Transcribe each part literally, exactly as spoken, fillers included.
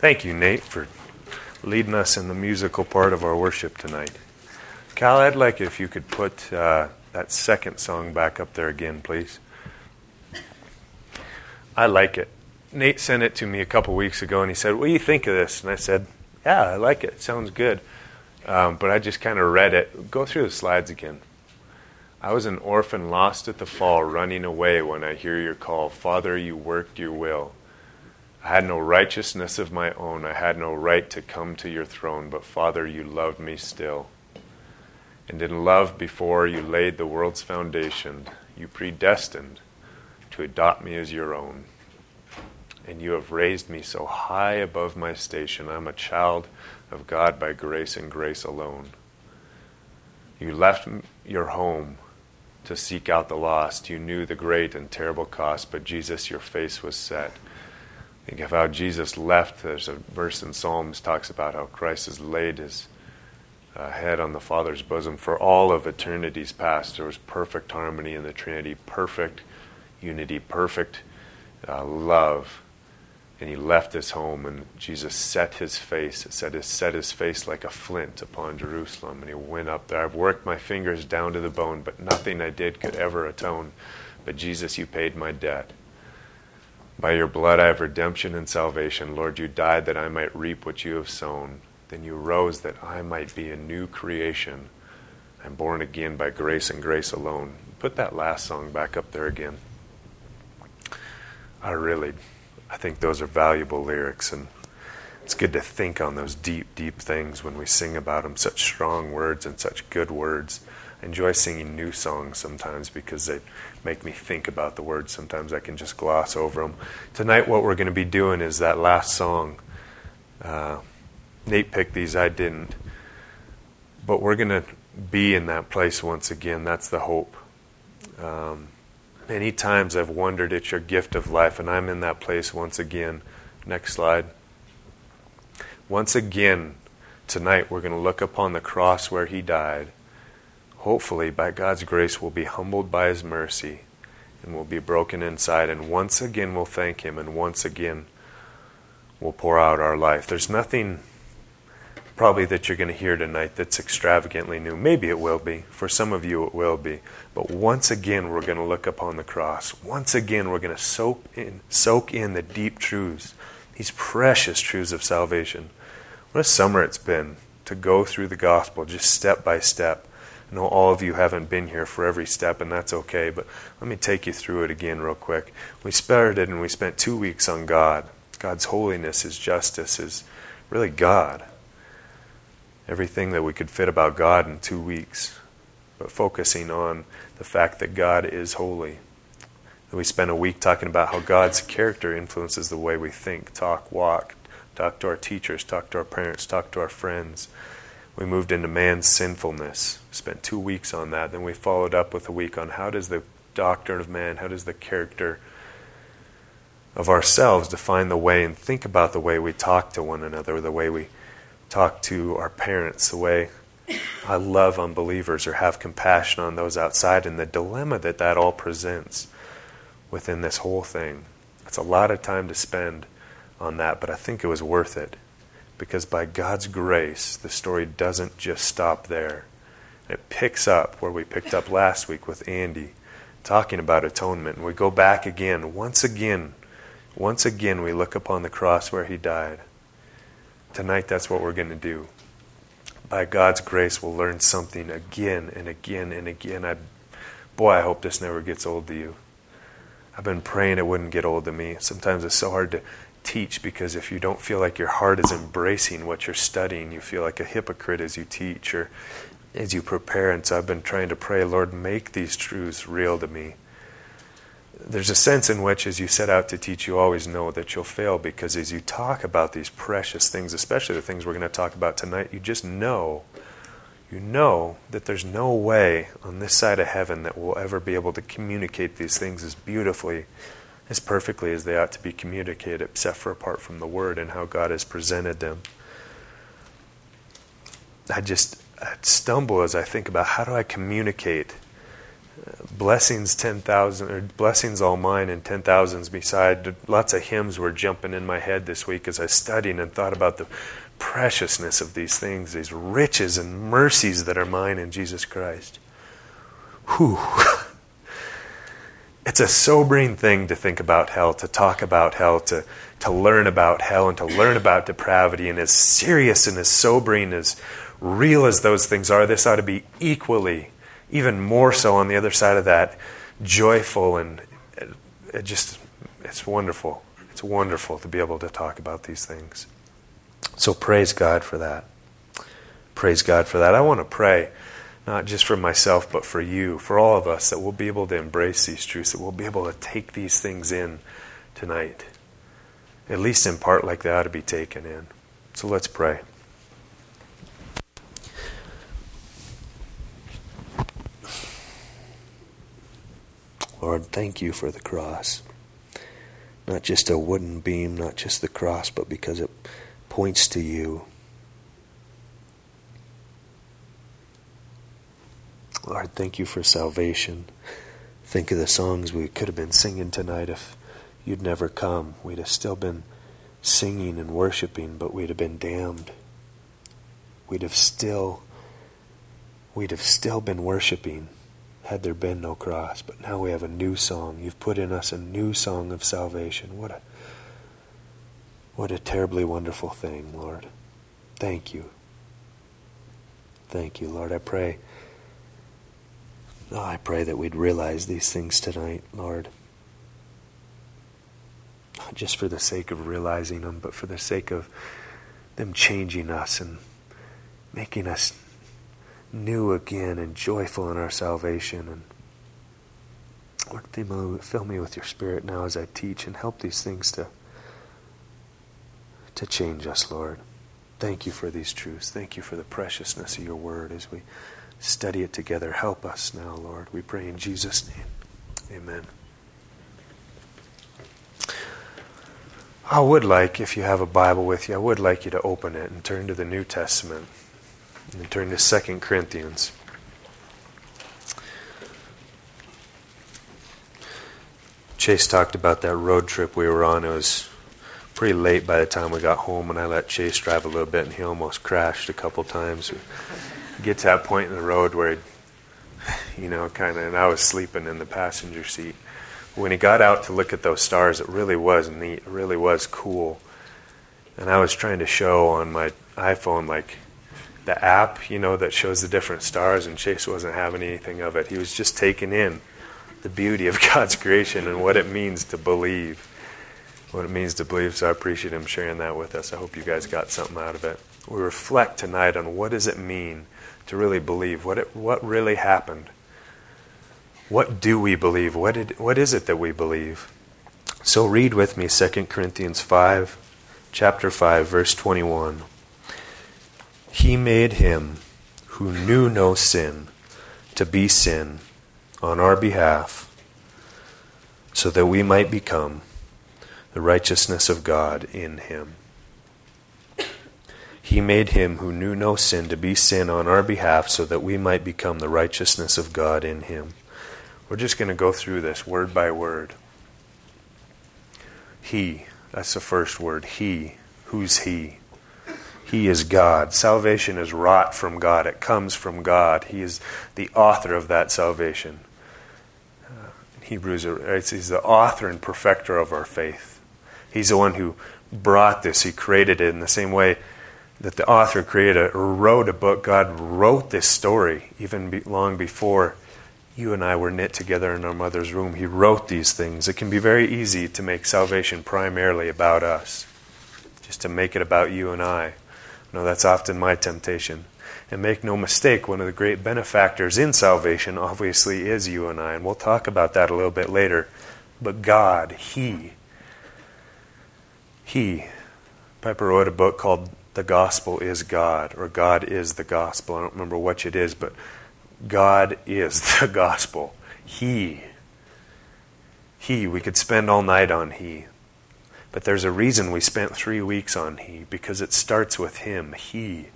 Thank you, Nate, for leading us in the musical part of our worship tonight. Cal, I'd like if you could put uh, that second song back up there again, please. I like it. Nate sent it to me a couple weeks ago, and he said, what do you think of this? And I said, yeah, I like it. It sounds good. Um, but I just kind of read it. Go through the slides again. I was an orphan lost at the fall, running away when I hear your call. Father, you worked your will. I had no righteousness of my own. I had no right to come to your throne. But Father, you loved me still. And in love before you laid the world's foundation, you predestined to adopt me as your own. And you have raised me so high above my station. I'm a child of God by grace and grace alone. You left your home to seek out the lost. You knew the great and terrible cost, but Jesus, your face was set. Think of how Jesus left. There's a verse in Psalms talks about how Christ has laid his Uh, head on the Father's bosom for all of eternity's past. There was perfect harmony in the Trinity, perfect unity, perfect uh, love. And he left his home, and Jesus set his face, set his, set his face like a flint upon Jerusalem, and he went up there. I've worked my fingers down to the bone, but nothing I did could ever atone. But Jesus, you paid my debt. By your blood I have redemption and salvation. Lord, you died that I might reap what you have sown. Then you rose that I might be a new creation. I'm born again by grace and grace alone. Put that last song back up there again. I really, I think those are valuable lyrics, and it's good to think on those deep, deep things when we sing about them, such strong words and such good words. I enjoy singing new songs sometimes because they make me think about the words. Sometimes I can just gloss over them. Tonight what we're going to be doing is that last song. Uh, Nate picked these, I didn't. But we're going to be in that place once again. That's the hope. Um, many times I've wondered at your gift of life, and I'm in that place once again. Next slide. Once again, tonight we're going to look upon the cross where he died. Hopefully, by God's grace, we'll be humbled by his mercy, and we'll be broken inside, and once again we'll thank him, and once again we'll pour out our life. There's nothing probably that you're going to hear tonight that's extravagantly new. Maybe it will be. For some of you it will be. But once again we're going to look upon the cross. Once again we're going to soak in, soak in the deep truths, these precious truths of salvation. What a summer it's been to go through the gospel just step by step. I know all of you haven't been here for every step, and that's okay, but let me take you through it again real quick. We started and we spent two weeks on God. God's holiness, his justice, is really God. Everything that we could fit about God in two weeks, but focusing on the fact that God is holy. We spent a week talking about how God's character influences the way we think, talk, walk, talk to our teachers, talk to our parents, talk to our friends. We moved into man's sinfulness, spent two weeks on that. Then we followed up with a week on how does the doctrine of man, how does the character of ourselves define the way and think about the way we talk to one another, the way we talk to our parents, the way I love unbelievers or have compassion on those outside, and the dilemma that that all presents within this whole thing. It's a lot of time to spend on that, but I think it was worth it because by God's grace, the story doesn't just stop there. It picks up where we picked up last week with Andy talking about atonement, and we go back again. Once again, once again, we look upon the cross where he died. Tonight, that's what we're going to do. By God's grace, we'll learn something again and again and again. I, boy, I hope this never gets old to you. I've been praying it wouldn't get old to me. Sometimes it's so hard to teach because if you don't feel like your heart is embracing what you're studying, you feel like a hypocrite as you teach or as you prepare. And so I've been trying to pray, Lord, make these truths real to me. There's a sense in which as you set out to teach, you always know that you'll fail because as you talk about these precious things, especially the things we're going to talk about tonight, you just know, you know that there's no way on this side of heaven that we'll ever be able to communicate these things as beautifully, as perfectly as they ought to be communicated, except for apart from the Word and how God has presented them. I just I stumble as I think about how do I communicate blessings ten thousand or blessings all mine and ten thousands beside. Lots of hymns were jumping in my head this week as I studied and thought about the preciousness of these things, these riches and mercies that are mine in Jesus Christ. Whew. It's a sobering thing to think about hell, to talk about hell, to, to learn about hell and to learn about depravity. And as serious and as sobering, as real as those things are, this ought to be equally, even more so on the other side of that, joyful. And it, it just, it's wonderful. It's wonderful to be able to talk about these things. So praise God for that. Praise God for that. I want to pray, not just for myself, but for you, for all of us, that we'll be able to embrace these truths, that we'll be able to take these things in tonight. At least in part like they ought to be taken in. So let's pray. Lord, thank you for the cross. Not just a wooden beam, not just the cross, but because it points to you. Lord, thank you for salvation. Think of the songs we could have been singing tonight if you'd never come. We'd have still been singing and worshiping, but we'd have been damned. We'd have still, we'd have still been worshiping had there been no cross. But now we have a new song. You've put in us a new song of salvation. What a What a terribly wonderful thing, Lord. Thank you. Thank you, Lord. I pray, oh, I pray that we'd realize these things tonight, Lord. Not just for the sake of realizing them, but for the sake of them changing us and making us new again and joyful in our salvation. And Lord, fill me with your Spirit now as I teach, and help these things to to change us, Lord. Thank you for these truths. Thank you for the preciousness of your word as we study it together. Help us now, Lord. We pray in Jesus' name. Amen. I would like, if you have a Bible with you, I would like you to open it and turn to the New Testament and turn to Second Corinthians. Chase talked about that road trip we were on. It was pretty late by the time we got home, and I let Chase drive a little bit, and he almost crashed a couple times. We get to that point in the road where, he'd, you know, kind of, and I was sleeping in the passenger seat. When he got out to look at those stars, it really was neat. It really was cool. And I was trying to show on my iPhone, like, the app, you know, that shows the different stars, and Chase wasn't having anything of it. He was just taking in the beauty of God's creation and what it means to believe. What it means to believe, so I appreciate him sharing that with us. I hope you guys got something out of it. We reflect tonight on what does it mean to really believe, what it, what really happened. What do we believe? What did, what is it that we believe? So read with me Second Corinthians five, chapter five, verse twenty-one. He made him who knew no sin to be sin on our behalf, so that we might become the righteousness of God in him. He made him who knew no sin to be sin on our behalf, so that we might become the righteousness of God in him. We're just going to go through this word by word. He, that's the first word. He. Who's he? He is God. Salvation is wrought from God. It comes from God. He is the author of that salvation. Uh, Hebrews, he's the author and perfecter of our faith. He's the one who brought this. He created it in the same way that the author created or wrote a book. God wrote this story even be, long before you and I were knit together in our mother's womb. He wrote these things. It can be very easy to make salvation primarily about us, just to make it about you and I. No, that's often my temptation. And make no mistake, one of the great benefactors in salvation obviously is you and I, and we'll talk about that a little bit later. But God, He... He, Piper wrote a book called The Gospel is God, or God is the Gospel. I don't remember which it is, but God is the Gospel. He. He. We could spend all night on He. But there's a reason we spent three weeks on He, because it starts with Him. He.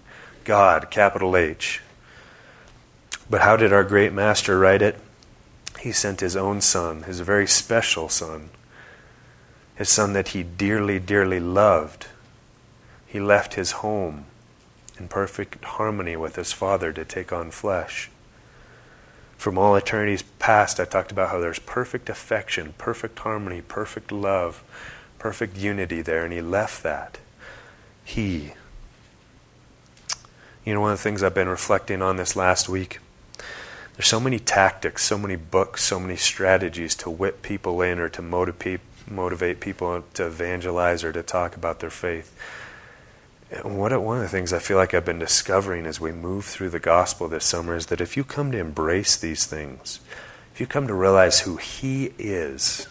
God, capital H. But how did our great master write it? he sent his own son, his very special son, his son that he dearly, dearly loved. He left his home in perfect harmony with his Father to take on flesh. From all eternities past, I talked about how there's perfect affection, perfect harmony, perfect love, perfect unity there, and he left that. He. You know, one of the things I've been reflecting on this last week, there's so many tactics, so many books, so many strategies to whip people in or to motivate motivate people to evangelize or to talk about their faith. And what one of the things I feel like I've been discovering as we move through the gospel this summer is that if you come to embrace these things, if you come to realize who He is,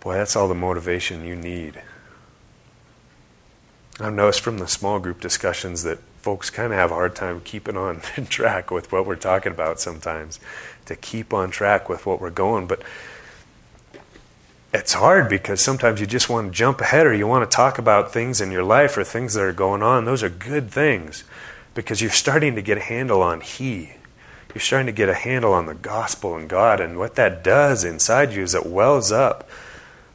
boy, that's all the motivation you need. I've noticed from the small group discussions that folks kind of have a hard time keeping on track with what we're talking about sometimes, to keep on track with what we're going. But it's hard because sometimes you just want to jump ahead or you want to talk about things in your life or things that are going on. Those are good things because you're starting to get a handle on He. You're starting to get a handle on the gospel and God. And what that does inside you is it wells up,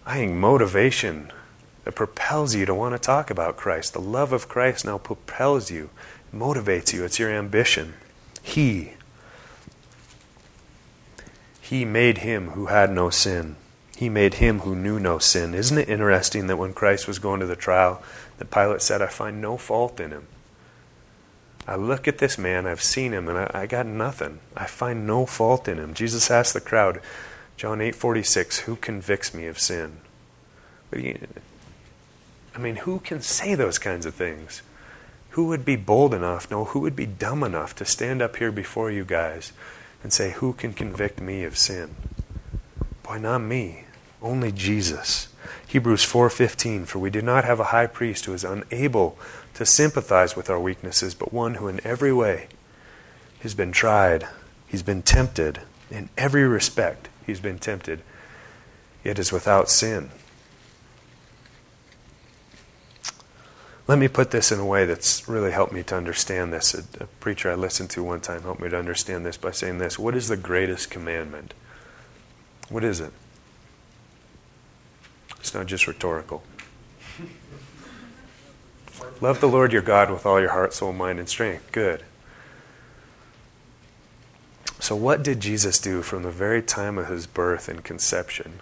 I think, motivation that propels you to want to talk about Christ. The love of Christ now propels you, motivates you. It's your ambition. He. He made Him who had no sin. He made Him who knew no sin. Isn't it interesting that when Christ was going to the trial, that Pilate said, I find no fault in Him. I look at this man, I've seen Him, and I, I got nothing. I find no fault in Him. Jesus asked the crowd, John eight forty-six, who convicts me of sin? But he... I mean, who can say those kinds of things? Who would be bold enough? No, who would be dumb enough to stand up here before you guys and say, who can convict me of sin? Boy, not me. Only Jesus. Hebrews four fifteen, for we do not have a high priest who is unable to sympathize with our weaknesses, but one who in every way has been tried. He's been tempted. In every respect, he's been tempted. Yet is without sin. Let me put this in a way that's really helped me to understand this. A, a preacher I listened to one time helped me to understand this by saying this. What is the greatest commandment? What is it? It's not just rhetorical. Love the Lord your God with all your heart, soul, mind, and strength. Good. So what did Jesus do from the very time of His birth and conception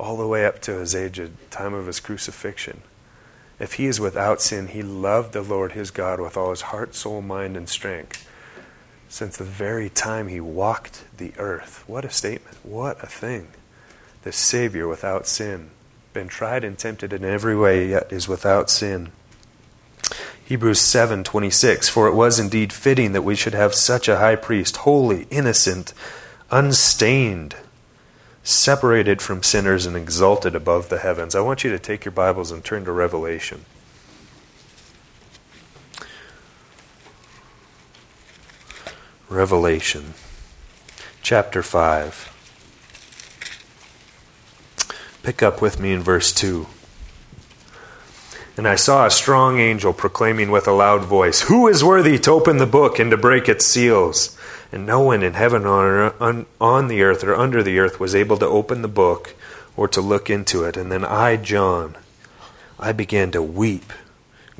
all the way up to His age, the time of His crucifixion? If he is without sin, he loved the Lord his God with all his heart, soul, mind, and strength since the very time he walked the earth. What a statement. What a thing. The Savior without sin. Been tried and tempted in every way, yet is without sin. Hebrews seven twenty-six, for it was indeed fitting that we should have such a high priest, holy, innocent, unstained, separated from sinners and exalted above the heavens. I want you to take your Bibles and turn to Revelation. Revelation, chapter five. Pick up with me in verse two. And I saw a strong angel proclaiming with a loud voice, who is worthy to open the book and to break its seals? And no one in heaven or on the earth or under the earth was able to open the book or to look into it. And then I, John, I began to weep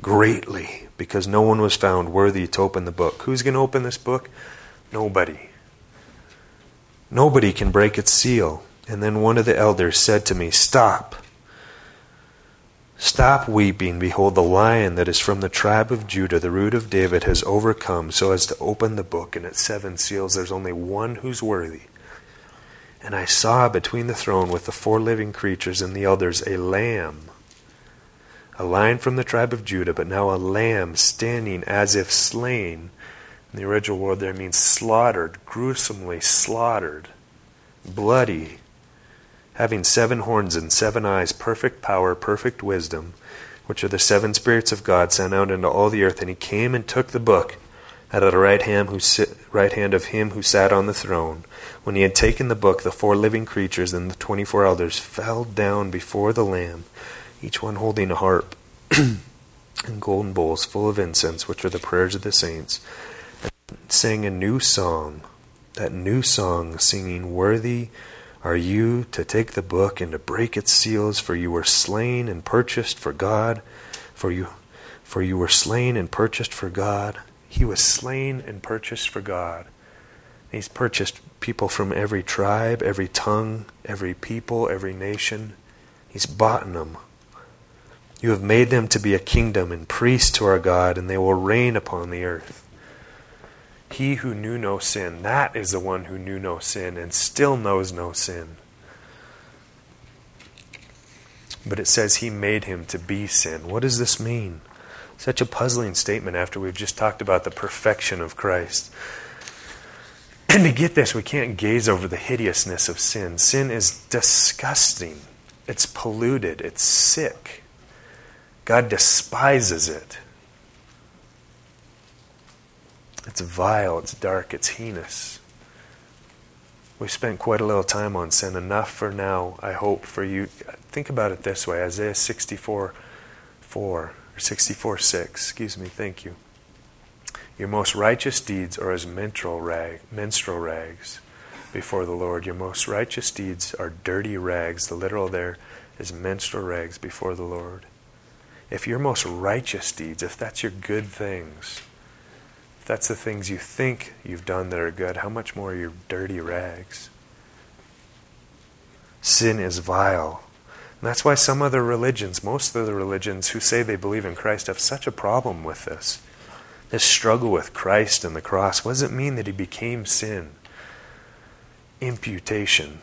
greatly because no one was found worthy to open the book. Who's going to open this book? Nobody. Nobody can break its seal. And then one of the elders said to me, stop. Stop weeping. Behold, the lion that is from the tribe of Judah, the root of David, has overcome so as to open the book and its seven seals. There's only one who's worthy. And I saw between the throne with the four living creatures and the elders a lamb, a lion from the tribe of Judah, but now a lamb standing as if slain. In the original word there means slaughtered, gruesomely slaughtered, bloody, having seven horns and seven eyes, perfect power, perfect wisdom, which are the seven spirits of God sent out into all the earth. And he came and took the book out of the right hand, who sit, right hand of him who sat on the throne. When he had taken the book, the four living creatures and the twenty-four elders fell down before the Lamb, each one holding a harp and golden bowls full of incense, which are the prayers of the saints, and sang a new song, that new song singing, "Worthy are you to take the book and to break its seals, for you were slain and purchased for God, for you for you were slain and purchased for God." He was slain and purchased for God. He's purchased people from every tribe, every tongue, every people, every nation. He's bought them. "You have made them to be a kingdom and priests to our God, and they will reign upon the earth." He who knew no sin, that is the one who knew no sin and still knows no sin. But it says he made him to be sin. What does this mean? Such a puzzling statement after we've just talked about the perfection of Christ. And to get this, we can't gaze over the hideousness of sin. Sin is disgusting. It's polluted. It's sick. God despises it. It's vile, it's dark, it's heinous. We've spent quite a little time on sin, enough for now, I hope, for you. Think about it this way, Isaiah sixty-four four, or sixty-four six, excuse me, thank you. "Your most righteous deeds are as minstrel rag, minstrel rags before the Lord. Your most righteous deeds are dirty rags." The literal there is minstrel rags before the Lord. If your most righteous deeds, if that's your good things, if that's the things you think you've done that are good, how much more are your dirty rags? Sin is vile. And that's why some other religions, most of the religions who say they believe in Christ, have such a problem with this. This struggle with Christ and the cross. What does it mean that he became sin? Imputation.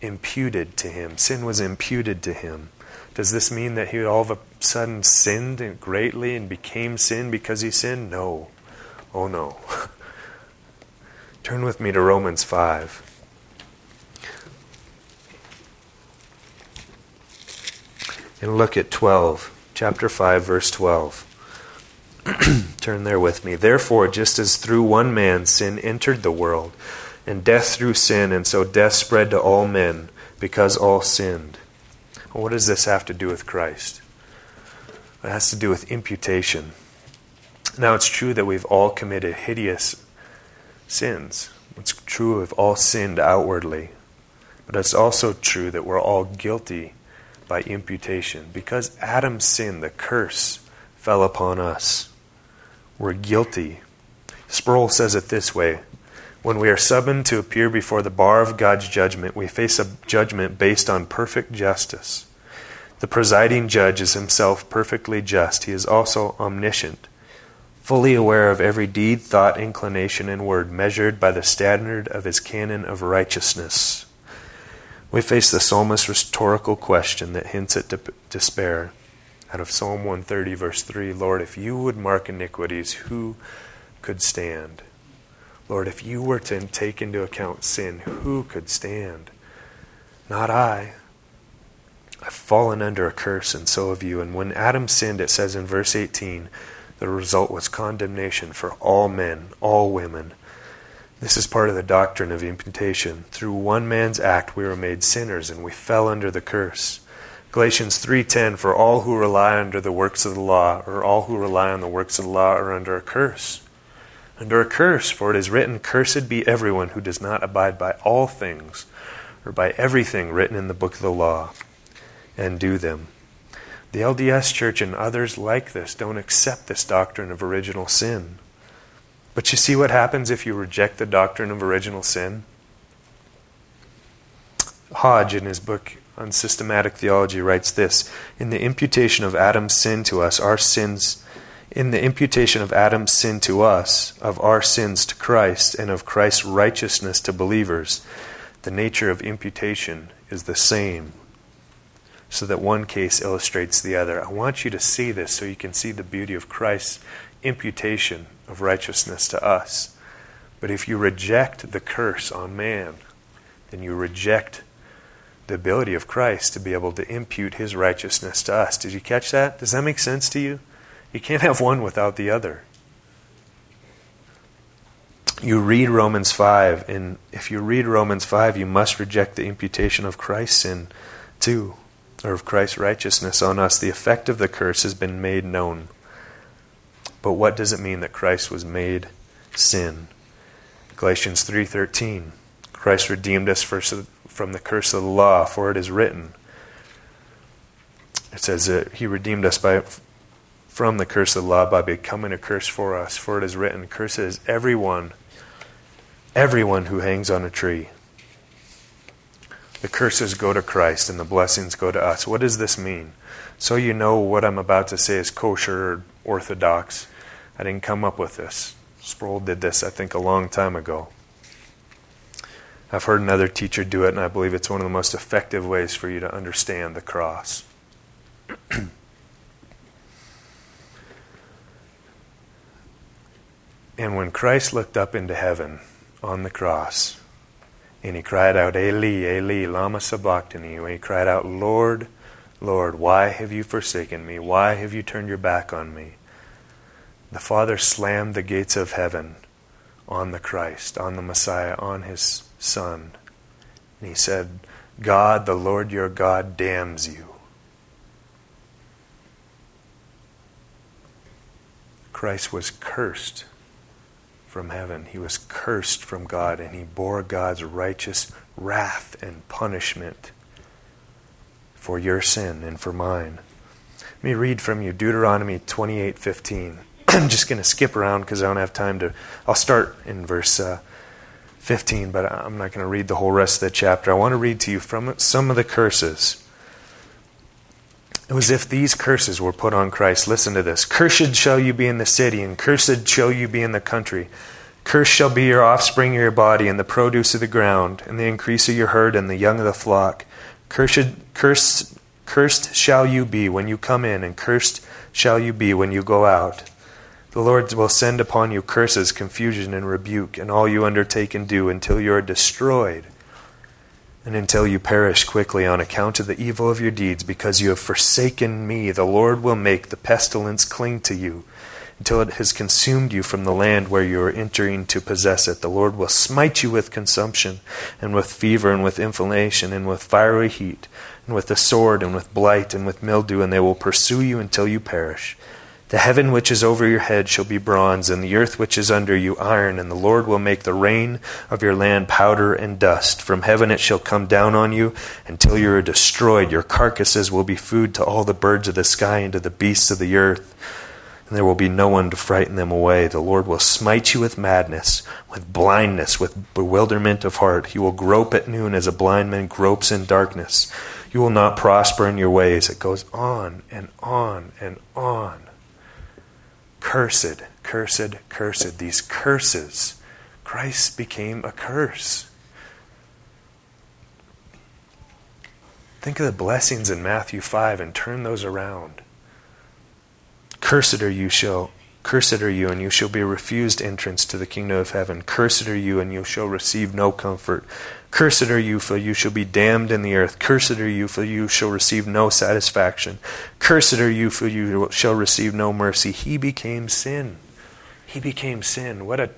Imputed to him. Sin was imputed to him. Does this mean that he all of a sudden sinned greatly and became sin because he sinned? No. Oh no. Turn with me to Romans five. And look at twelve. Chapter five, verse twelve. Turn there with me. "Therefore, just as through one man sin entered the world, and death through sin, and so death spread to all men, because all sinned." What does this have to do with Christ? It has to do with imputation. Now, it's true that we've all committed hideous sins. It's true we've all sinned outwardly. But it's also true that we're all guilty by imputation. Because Adam sinned, the curse fell upon us. We're guilty. Sproul says it this way: "When we are summoned to appear before the bar of God's judgment, we face a judgment based on perfect justice. The presiding judge is himself perfectly just. He is also omniscient, fully aware of every deed, thought, inclination, and word, measured by the standard of his canon of righteousness. We face the psalmist's rhetorical question that hints at de- despair. Out of Psalm one thirty, verse three, Lord, if you would mark iniquities, who could stand? Lord, if you were to take into account sin, who could stand? Not I. I've fallen under a curse, and so have you." And when Adam sinned, it says in verse eighteen, the result was condemnation for all men, all women. This is part of the doctrine of imputation. Through one man's act, we were made sinners, and we fell under the curse. Galatians three ten, for all who rely under the works of the law, or all who rely on the works of the law, are under a curse. Under a curse, for it is written, cursed be everyone who does not abide by all things, or by everything written in the book of the law, and do them. The L D S Church and others like this don't accept this doctrine of original sin. But you see what happens if you reject the doctrine of original sin? Hodge, in his book on systematic theology, writes this: In the imputation of Adam's sin to us, our sins... In the imputation of Adam's sin to us, of our sins to Christ, and of Christ's righteousness to believers, the nature of imputation is the same, so that one case illustrates the other. I want you to see this so you can see the beauty of Christ's imputation of righteousness to us. But if you reject the curse on man, then you reject the ability of Christ to be able to impute his righteousness to us. Did you catch that? Does that make sense to you? You can't have one without the other. You read Romans five, and if you read Romans five, you must reject the imputation of Christ's sin too, or of Christ's righteousness on us. The effect of the curse has been made known. But what does it mean that Christ was made sin? Galatians three thirteen, Christ redeemed us from the curse of the law, for it is written. It says that he redeemed us by from the curse of the law by becoming a curse for us, for it is written, cursed is everyone, everyone who hangs on a tree. The curses go to Christ and the blessings go to us. What does this mean? So you know what I'm about to say is kosher or orthodox. I didn't come up with this. Sproul did this, I think, a long time ago. I've heard another teacher do it, and I believe it's one of the most effective ways for you to understand the cross. And when Christ looked up into heaven on the cross, and he cried out, Eli, Eli, lama sabachthani, when he cried out, Lord, Lord, why have you forsaken me? Why have you turned your back on me? The Father slammed the gates of heaven on the Christ, on the Messiah, on his Son. And he said, God, the Lord your God, damns you. Christ was cursed from heaven. He was cursed from God, and he bore God's righteous wrath and punishment for your sin and for mine. Let me read from you Deuteronomy twenty-eight fifteen. I'm just going to skip around because I don't have time to. I'll start in verse uh, fifteen, but I'm not going to read the whole rest of the chapter. I want to read to you from some of the curses. It was if these curses were put on Christ. Listen to this. Cursed shall you be in the city, and cursed shall you be in the country. Cursed shall be your offspring, your body, and the produce of the ground, and the increase of your herd, and the young of the flock. Cursed, cursed, cursed shall you be when you come in, and cursed shall you be when you go out. The Lord will send upon you curses, confusion, and rebuke, and all you undertake and do until you are destroyed, and until you perish quickly on account of the evil of your deeds, because you have forsaken me. The Lord will make the pestilence cling to you until it has consumed you from the land where you are entering to possess it. The Lord will smite you with consumption, and with fever, and with inflammation, and with fiery heat, and with the sword, and with blight, and with mildew, and they will pursue you until you perish. The heaven which is over your head shall be bronze, and the earth which is under you iron, and the Lord will make the rain of your land powder and dust. From heaven it shall come down on you until you are destroyed. Your carcasses will be food to all the birds of the sky and to the beasts of the earth, and there will be no one to frighten them away. The Lord will smite you with madness, with blindness, with bewilderment of heart. He will grope at noon as a blind man gropes in darkness. You will not prosper in your ways. It goes on and on and on. Cursed, cursed, cursed. These curses. Christ became a curse. Think of the blessings in Matthew five and turn those around. Cursed are you shall, cursed are you, and you shall be refused entrance to the kingdom of heaven. Cursed are you, and you shall receive no comfort. Cursed are you, for you shall be damned in the earth. Cursed are you, for you shall receive no satisfaction. Cursed are you, for you shall receive no mercy. He became sin. He became sin. What a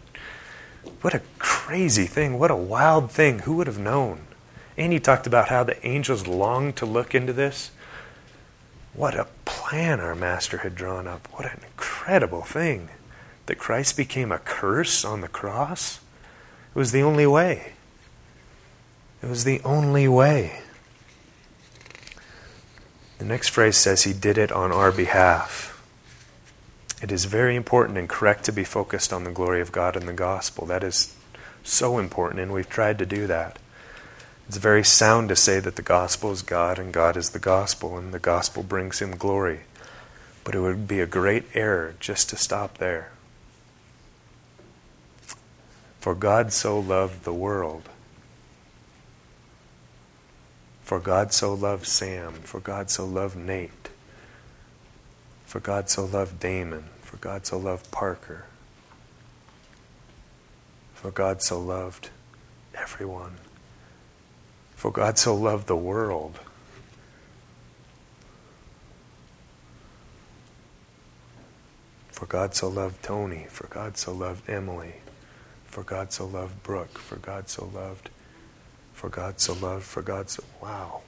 what a crazy thing. What a wild thing. Who would have known? And he talked about how the angels longed to look into this. What a plan our Master had drawn up. What an incredible thing. That Christ became a curse on the cross. It was the only way. It was the only way. The next phrase says he did it on our behalf. It is very important and correct to be focused on the glory of God and the gospel. That is so important, and we've tried to do that. It's very sound to say that the gospel is God and God is the gospel, and the gospel brings him glory. But it would be a great error just to stop there. For God so loved the world. For God so loved Sam. For God so loved Nate. For God so loved Damon. For God so loved Parker. For God so loved everyone. For God so loved the world. For God so loved Tony. For God so loved Emily. For God so loved Brooke. For God so loved... For God so loved, for God so... Wow.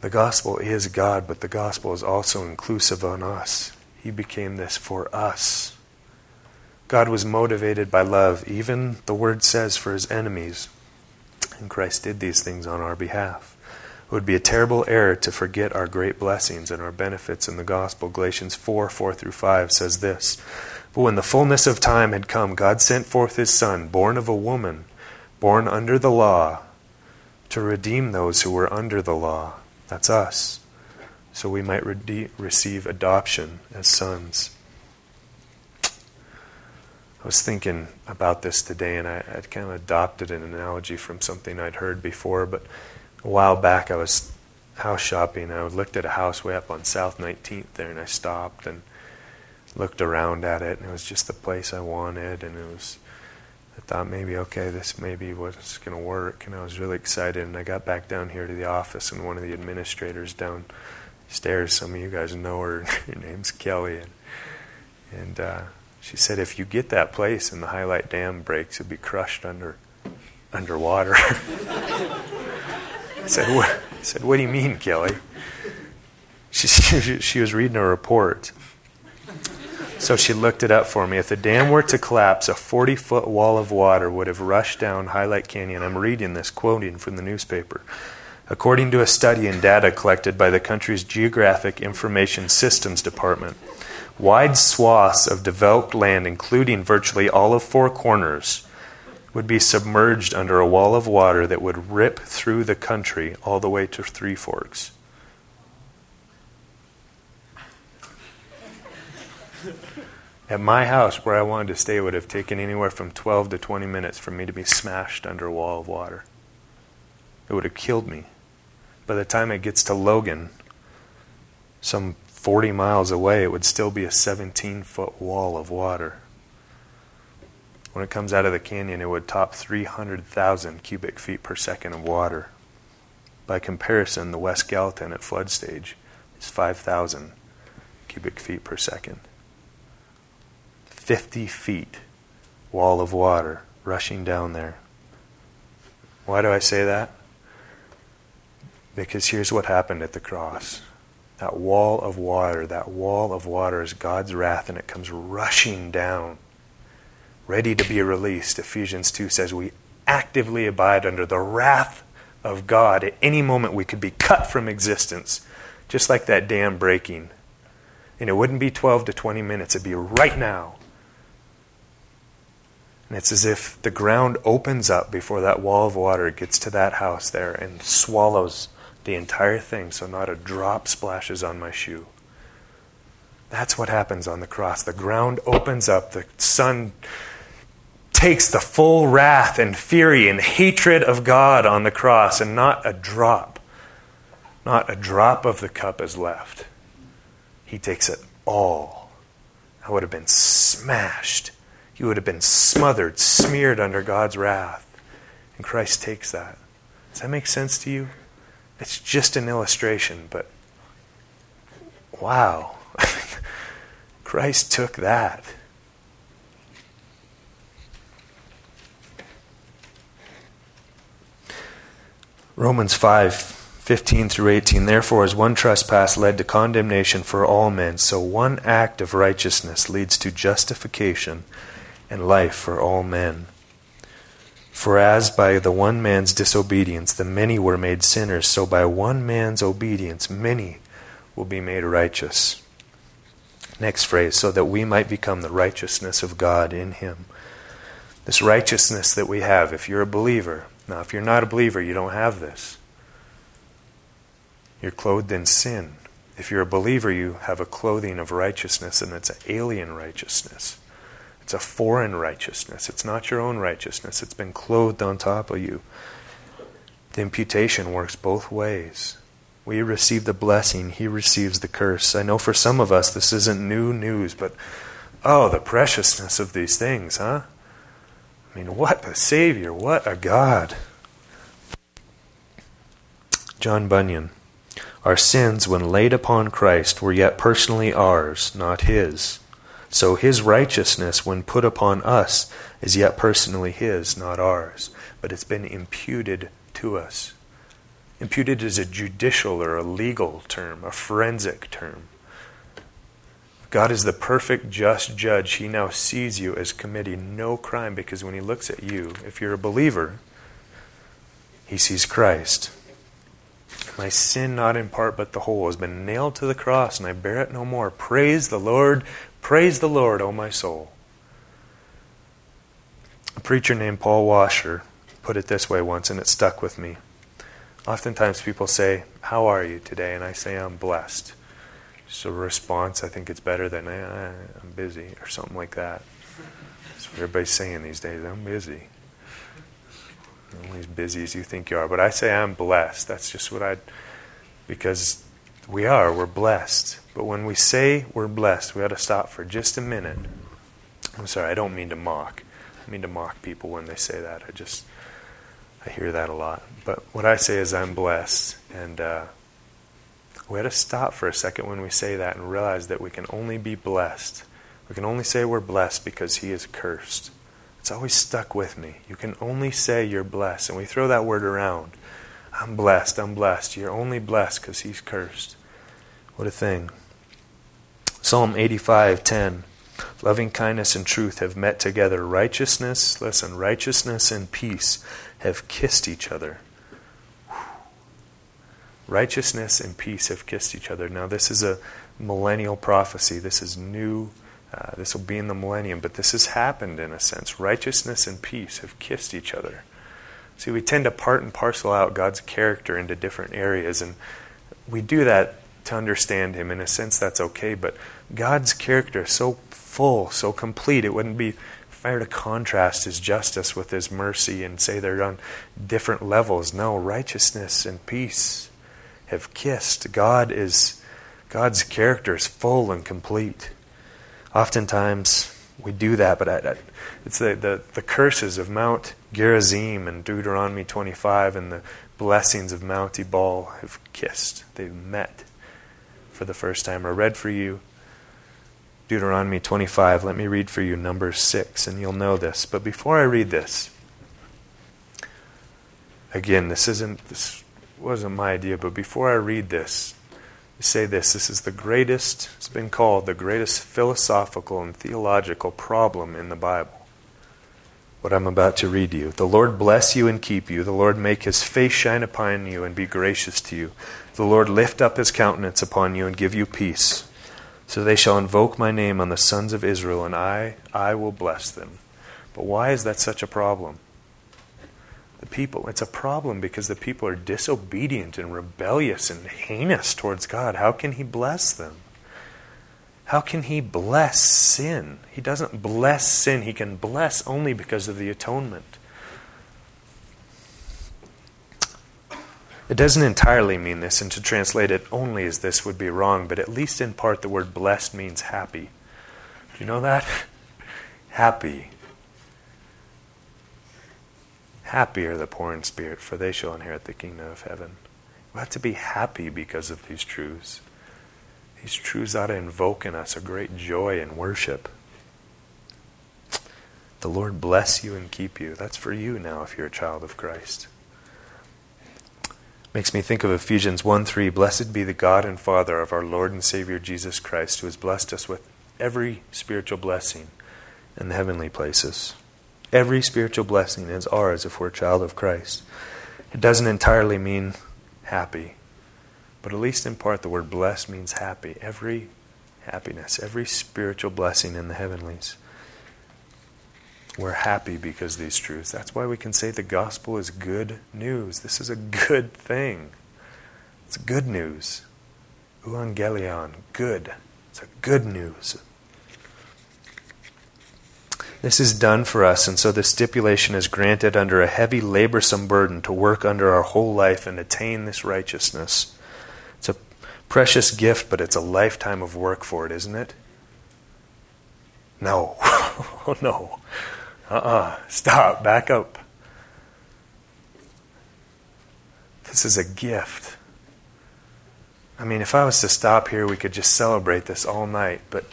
The gospel is God, but the gospel is also inclusive on us. He became this for us. God was motivated by love, even, the word says, for his enemies. And Christ did these things on our behalf. It would be a terrible error to forget our great blessings and our benefits in the gospel. Galatians four, four through five says this, "But when the fullness of time had come, God sent forth his Son, born of a woman, born under the law, to redeem those who were under the law." That's us. So we might re- receive adoption as sons. I was thinking about this today, and I I'd kind of adopted an analogy from something I'd heard before, but a while back I was house shopping, and I looked at a house way up on South nineteenth there, and I stopped and looked around at it, and it was just the place I wanted, and it was, I thought maybe, okay, this maybe was going to work, and I was really excited, and I got back down here to the office, and one of the administrators downstairs, some of you guys know her, her name's Kelly, and, and uh, she said, if you get that place and the Highlight Dam breaks, you'll be crushed under underwater. I said, what? I said, what do you mean, Kelly? She, she, she was reading a report. So she looked it up for me. If the dam were to collapse, a forty-foot wall of water would have rushed down Highlight Canyon. I'm reading this, quoting from the newspaper. According to a study and data collected by the country's Geographic Information Systems Department, wide swaths of developed land, including virtually all of Four Corners, would be submerged under a wall of water that would rip through the country all the way to Three Forks. At my house, where I wanted to stay, would have taken anywhere from twelve to twenty minutes for me to be smashed under a wall of water. It would have killed me. By the time it gets to Logan, some forty miles away, it would still be a seventeen-foot wall of water. When it comes out of the canyon, it would top three hundred thousand cubic feet per second of water. By comparison, the West Gallatin at flood stage is five thousand cubic feet per second. fifty feet wall of water rushing down there. Why do I say that? Because here's what happened at the cross. That wall of water, that wall of water is God's wrath, and it comes rushing down, ready to be released. Ephesians two says we actively abide under the wrath of God. At any moment we could be cut from existence, just like that dam breaking. And it wouldn't be twelve to twenty minutes, it'd be right now. And it's as if the ground opens up before that wall of water gets to that house there and swallows the entire thing so not a drop splashes on my shoe. That's what happens on the cross. The ground opens up. The Son takes the full wrath and fury and hatred of God on the cross, and not a drop, not a drop of the cup is left. He takes it all. I would have been smashed. You would have been smothered, smeared under God's wrath. And Christ takes that. Does that make sense to you? It's just an illustration, but wow. Christ took that. Romans five, fifteen through eighteen. Therefore, as one trespass led to condemnation for all men, so one act of righteousness leads to justification and life for all men. For as by the one man's disobedience the many were made sinners, so by one man's obedience many will be made righteous. Next phrase, so that we might become the righteousness of God in him. This righteousness that we have, if you're a believer. Now, if you're not a believer, you don't have this. You're clothed in sin. If you're a believer, you have a clothing of righteousness, and it's an alien righteousness. It's a foreign righteousness. It's not your own righteousness. It's been clothed on top of you. The imputation works both ways. We receive the blessing. He receives the curse. I know for some of us this isn't new news, but oh, the preciousness of these things, huh? I mean, what a Savior. What a God. John Bunyan. Our sins, when laid upon Christ, were yet personally ours, not his. So his righteousness, when put upon us, is yet personally his, not ours. But it's been imputed to us. Imputed is a judicial or a legal term, a forensic term. God is the perfect, just judge. He now sees you as committing no crime, because when he looks at you, if you're a believer, he sees Christ. My sin, not in part but the whole, has been nailed to the cross, and I bear it no more. Praise the Lord. Praise the Lord, O my soul. A preacher named Paul Washer put it this way once, and it stuck with me. Oftentimes people say, "How are you today?" And I say, "I'm blessed." So response, I think it's better than eh, I'm busy or something like that. That's what everybody's saying these days. I'm busy. I'm only as busy as you think you are. But I say I'm blessed. That's just what I, because we are. We're blessed. But when we say we're blessed, we ought to stop for just a minute. I'm sorry, I don't mean to mock. I mean to mock people when they say that. I just, I hear that a lot. But what I say is I'm blessed. And, uh, we had to stop for a second when we say that and realize that we can only be blessed. We can only say we're blessed because he is cursed. It's always stuck with me. You can only say you're blessed. And we throw that word around. I'm blessed, I'm blessed. You're only blessed because he's cursed. What a thing. Psalm eighty-five ten. Loving kindness and truth have met together. Righteousness, listen, righteousness and peace have kissed each other. Righteousness and peace have kissed each other. Now, this is a millennial prophecy. This is new. Uh, this will be in the millennium. But this has happened in a sense. Righteousness and peace have kissed each other. See, we tend to part and parcel out God's character into different areas. And we do that to understand him. In a sense, that's okay. But God's character is so full, so complete. It wouldn't be fair to contrast his justice with his mercy and say they're on different levels. No, righteousness and peace have kissed. God is, God's character is full and complete. Oftentimes we do that, but I, I, it's the, the, the curses of Mount Gerizim and Deuteronomy twenty-five and the blessings of Mount Ebal have kissed. They've met for the first time. I read for you Deuteronomy twenty-five. Let me read for you Numbers six, and you'll know this. But before I read this, again, this isn't... this. wasn't my idea, but before I read this, say this, this is the greatest, it's been called the greatest philosophical and theological problem in the Bible. What I'm about to read to you. The Lord bless you and keep you. The Lord make his face shine upon you and be gracious to you. The Lord lift up his countenance upon you and give you peace. So they shall invoke my name on the sons of Israel, and I, I will bless them. But why is that such a problem? The people. It's a problem because the people are disobedient and rebellious and heinous towards God. How can he bless them? How can he bless sin? He doesn't bless sin. He can bless only because of the atonement. It doesn't entirely mean this, and to translate it only as this would be wrong, but at least in part the word blessed means happy. Do you know that? Happy. Happy are the poor in spirit, for they shall inherit the kingdom of heaven. We ought to be happy because of these truths. These truths ought to invoke in us a great joy and worship. The Lord bless you and keep you. That's for you now if you're a child of Christ. Makes me think of Ephesians one three. Blessed be the God and Father of our Lord and Savior Jesus Christ, who has blessed us with every spiritual blessing in the heavenly places. Every spiritual blessing is ours if we're a child of Christ. It doesn't entirely mean happy, but at least in part the word blessed means happy. Every happiness, every spiritual blessing in the heavenlies. We're happy because of these truths. That's why we can say the gospel is good news. This is a good thing. It's good news. Evangelion, good. It's a good news. This is done for us, and so the stipulation is granted under a heavy, laborsome burden to work under our whole life and attain this righteousness. It's a precious gift, but it's a lifetime of work for it, isn't it? No. Oh, no. Uh-uh. Stop. Back up. This is a gift. I mean, if I was to stop here, we could just celebrate this all night, but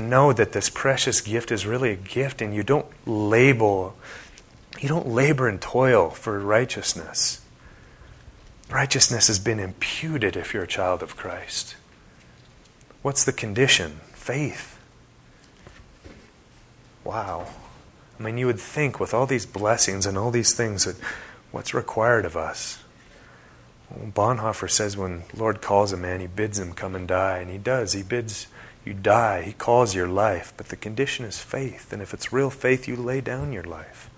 know that this precious gift is really a gift, and you don't label, you don't labor and toil for righteousness. Righteousness has been imputed if you're a child of Christ. What's the condition? faith. Wow. I mean, you would think with all these blessings and all these things that what's required of us? Well, Bonhoeffer says when the Lord calls a man, he bids him come and die. And he does. He bids you die. He calls your life. But the condition is faith. And if it's real faith, you lay down your life.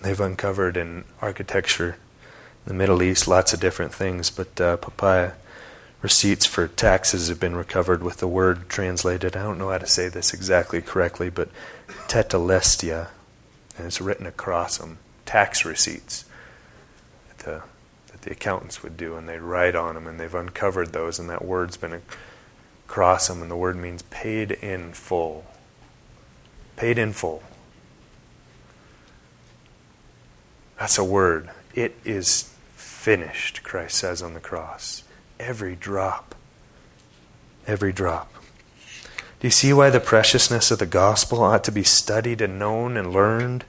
They've uncovered in architecture in the Middle East lots of different things, but uh, papaya receipts for taxes have been recovered with the word translated. I don't know how to say this exactly correctly, but tetelestia, and it's written across them, tax receipts that the, that the accountants would do, and they'd write on them, and they've uncovered those, and that word's been across them, and the word means paid in full. Paid in full. That's a word. It is finished, Christ says on the cross. Every drop. Every drop. Do you see why the preciousness of the gospel ought to be studied and known and learned?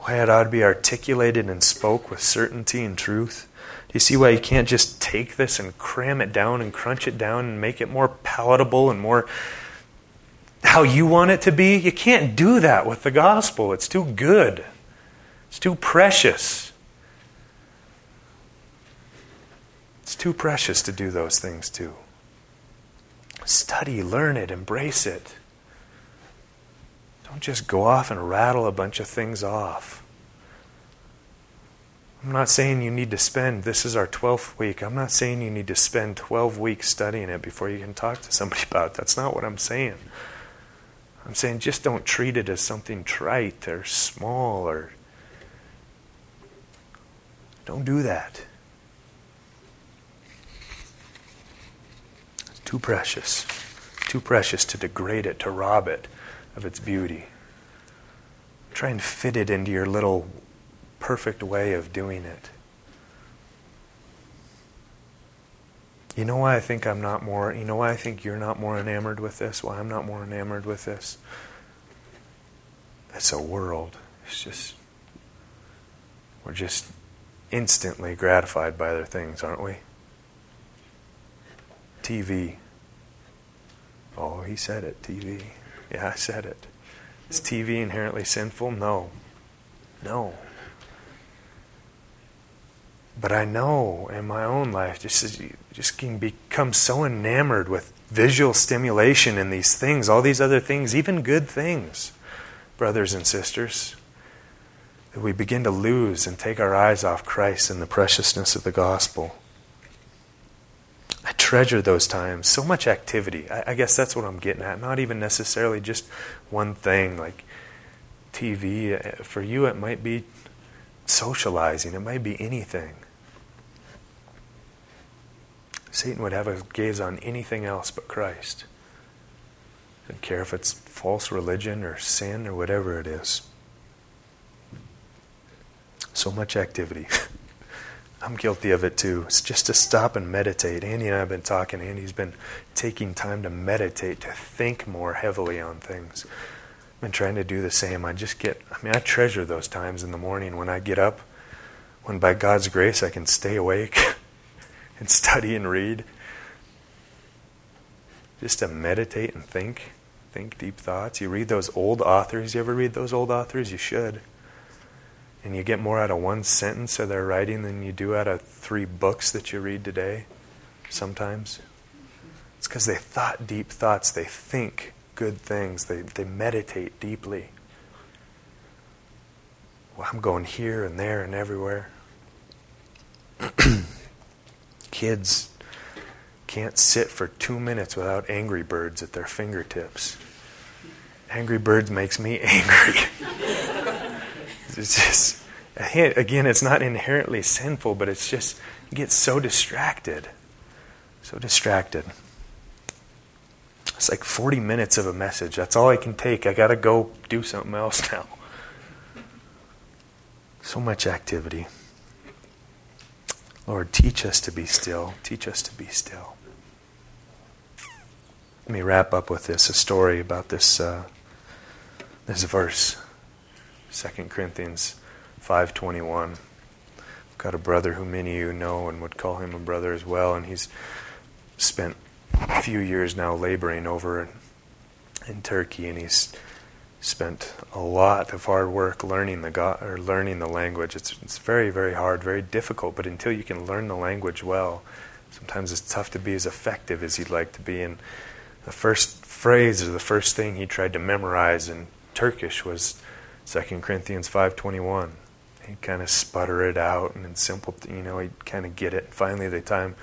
Why it ought to be articulated and spoke with certainty and truth? Do you see why you can't just take this and cram it down and crunch it down and make it more palatable and more how you want it to be? You can't do that with the gospel. It's too good. It's too precious. It's too precious to do those things too. Study, learn it, embrace it. Don't just go off and rattle a bunch of things off. I'm not saying you need to spend, this is our twelfth week, I'm not saying you need to spend twelve weeks studying it before you can talk to somebody about it. That's not what I'm saying. I'm saying just don't treat it as something trite or small or... Don't do that. It's too precious. Too precious to degrade it, to rob it of its beauty. Try and fit it into your little perfect way of doing it. You know why I think I'm not more, you know why I think you're not more enamored with this? Why I'm not more enamored with this? It's a world. It's just, we're just instantly gratified by other things, aren't we? T V. Oh, he said it, T V. Yeah, I said it. Is T V inherently sinful? No. No. But I know in my own life, just you just can become so enamored with visual stimulation and these things, all these other things, even good things, brothers and sisters, that we begin to lose and take our eyes off Christ and the preciousness of the gospel. I treasure those times. So much activity. I, I guess that's what I'm getting at. Not even necessarily just one thing like T V. For you, it might be socializing. It might be anything. Satan would have his gaze on anything else but Christ. Doesn't care if it's false religion or sin or whatever it is. So much activity. I'm guilty of it too. It's just to stop and meditate. Andy and I have been talking. Andy's been taking time to meditate, to think more heavily on things. I've been trying to do the same. I just get, I mean, I treasure those times in the morning when I get up, when by God's grace I can stay awake and study and read. Just to meditate and think. Think deep thoughts. You read those old authors. You ever read those old authors? You should. And you get more out of one sentence of their writing than you do out of three books that you read today, sometimes. It's because they thought deep thoughts. They think good things. They, they meditate deeply. Well, I'm going here and there and everywhere. Kids can't sit for two minutes without Angry Birds at their fingertips. Angry Birds makes me angry. It's just, again, it's not inherently sinful, but it's just, you get so distracted. So distracted. It's like forty minutes of a message. That's all I can take. I got to go do something else now. So much activity. Lord, teach us to be still. Teach us to be still. Let me wrap up with this, a story about this, uh, this verse. Second Corinthians five twenty-one. got a brother who many of you know and would call him a brother as well, and he's spent a few years now laboring over in, in Turkey, and he's spent a lot of hard work learning the God, or learning the language. It's it's very, very hard, very difficult, but until you can learn the language well, sometimes it's tough to be as effective as you'd like to be. And the first phrase or the first thing he tried to memorize in Turkish was Second Corinthians five twenty-one. He'd kind of sputter it out, and in simple, you know, he'd kind of get it. Finally, the time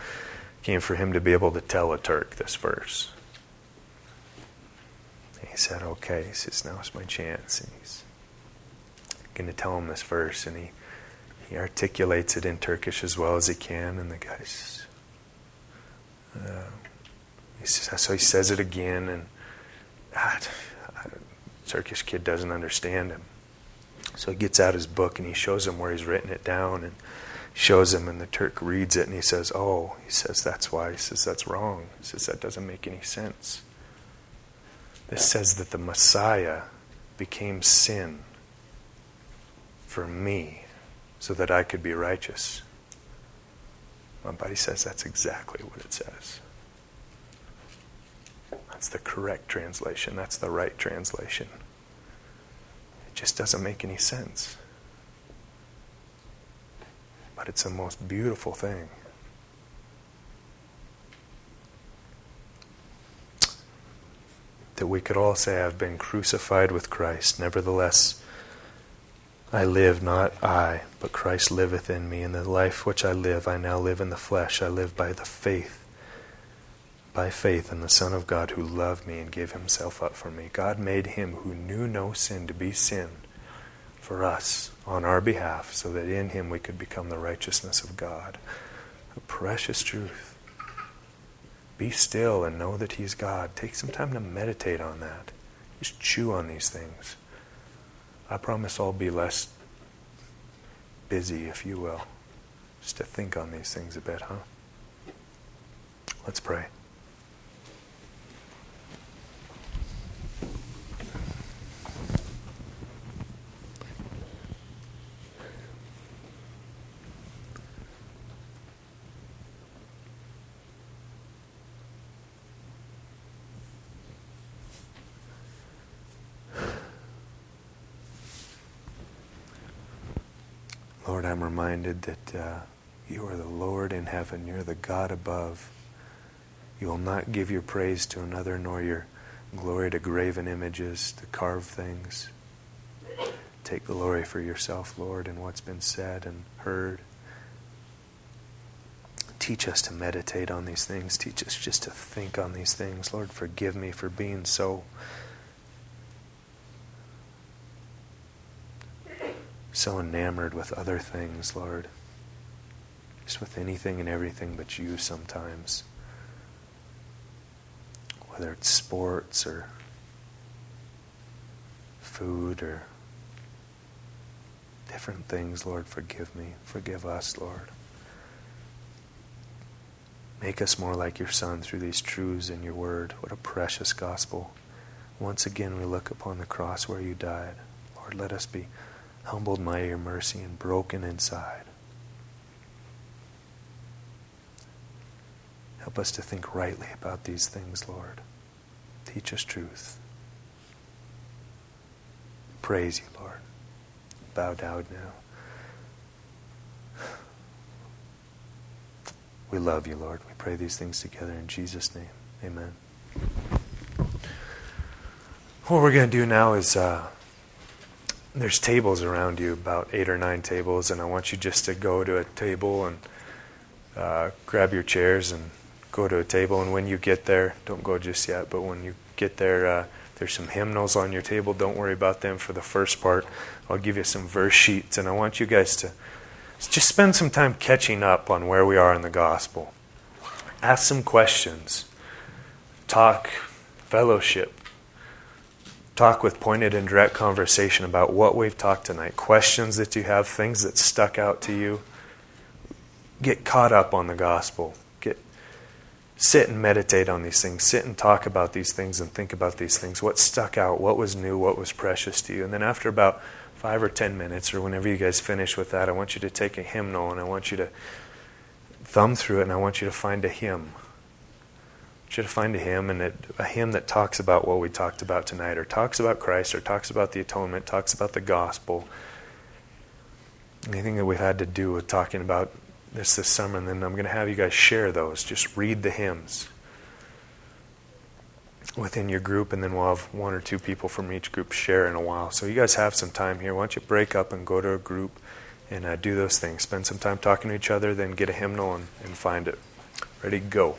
came for him to be able to tell a Turk this verse. And he said, okay, he says, now's my chance. And he's going to tell him this verse, and he, he articulates it in Turkish as well as he can, and the guy says, uh, he says, so he says it again, and ah, the Turkish kid doesn't understand him. So he gets out his book, and he shows him where he's written it down, and shows him, and the Turk reads it, and he says, oh, he says, that's why. He says, that's wrong. He says, that doesn't make any sense. This says that the Messiah became sin for me so that I could be righteous. My buddy says that's exactly what it says. That's the correct translation. That's the right translation. It just doesn't make any sense. But it's the most beautiful thing. That we could all say, I've been crucified with Christ. Nevertheless, I live, not I, but Christ liveth in me. And the life which I live, I now live in the flesh. I live by the faith, by faith in the Son of God who loved me and gave himself up for me. God made him who knew no sin to be sin for us on our behalf, so that in him we could become the righteousness of God. A precious truth. Be still and know that he's God. Take some time to meditate on that. Just chew on these things. I promise I'll be less busy, if you will, just to think on these things a bit, huh? Let's pray. Lord, I'm reminded that uh, you are the Lord in heaven. You're the God above. You will not give your praise to another, nor your glory to graven images, to carved things. Take glory for yourself, Lord, in what's been said and heard. Teach us to meditate on these things. Teach us just to think on these things. Lord, forgive me for being so so enamored with other things, Lord. Just with anything and everything but you sometimes. Whether it's sports or food or different things, Lord, forgive me. Forgive us, Lord. Make us more like your Son through these truths in your word. What a precious gospel. Once again, we look upon the cross where you died. Lord, let us be humbled by your mercy and broken inside. Help us to think rightly about these things, Lord. Teach us truth. Praise you, Lord. Bow down now. We love you, Lord. We pray these things together in Jesus' name. Amen. What we're going to do now is... Uh, There's tables around you, about eight or nine tables, and I want you just to go to a table and uh, grab your chairs and go to a table. And when you get there, don't go just yet, but when you get there, uh, there's some hymnals on your table. Don't worry about them for the first part. I'll give you some verse sheets, and I want you guys to just spend some time catching up on where we are in the gospel. Ask some questions. Talk, fellowship. Talk with pointed and direct conversation about what we've talked tonight. Questions that you have, things that stuck out to you. Get caught up on the gospel. Get sit and meditate on these things. Sit and talk about these things and think about these things. What stuck out? What was new? What was precious to you? And then after about five or ten minutes or whenever you guys finish with that, I want you to take a hymnal and I want you to thumb through it and I want you to find a hymn. I want you to find a hymn, and a, a hymn that talks about what we talked about tonight, or talks about Christ, or talks about the atonement, talks about the gospel. Anything that we've had to do with talking about this this summer, and then I'm going to have you guys share those. Just read the hymns within your group, and then we'll have one or two people from each group share in a while. So you guys have some time here. Why don't you break up and go to a group and uh, do those things. Spend some time talking to each other, then get a hymnal and, and find it. Ready, go.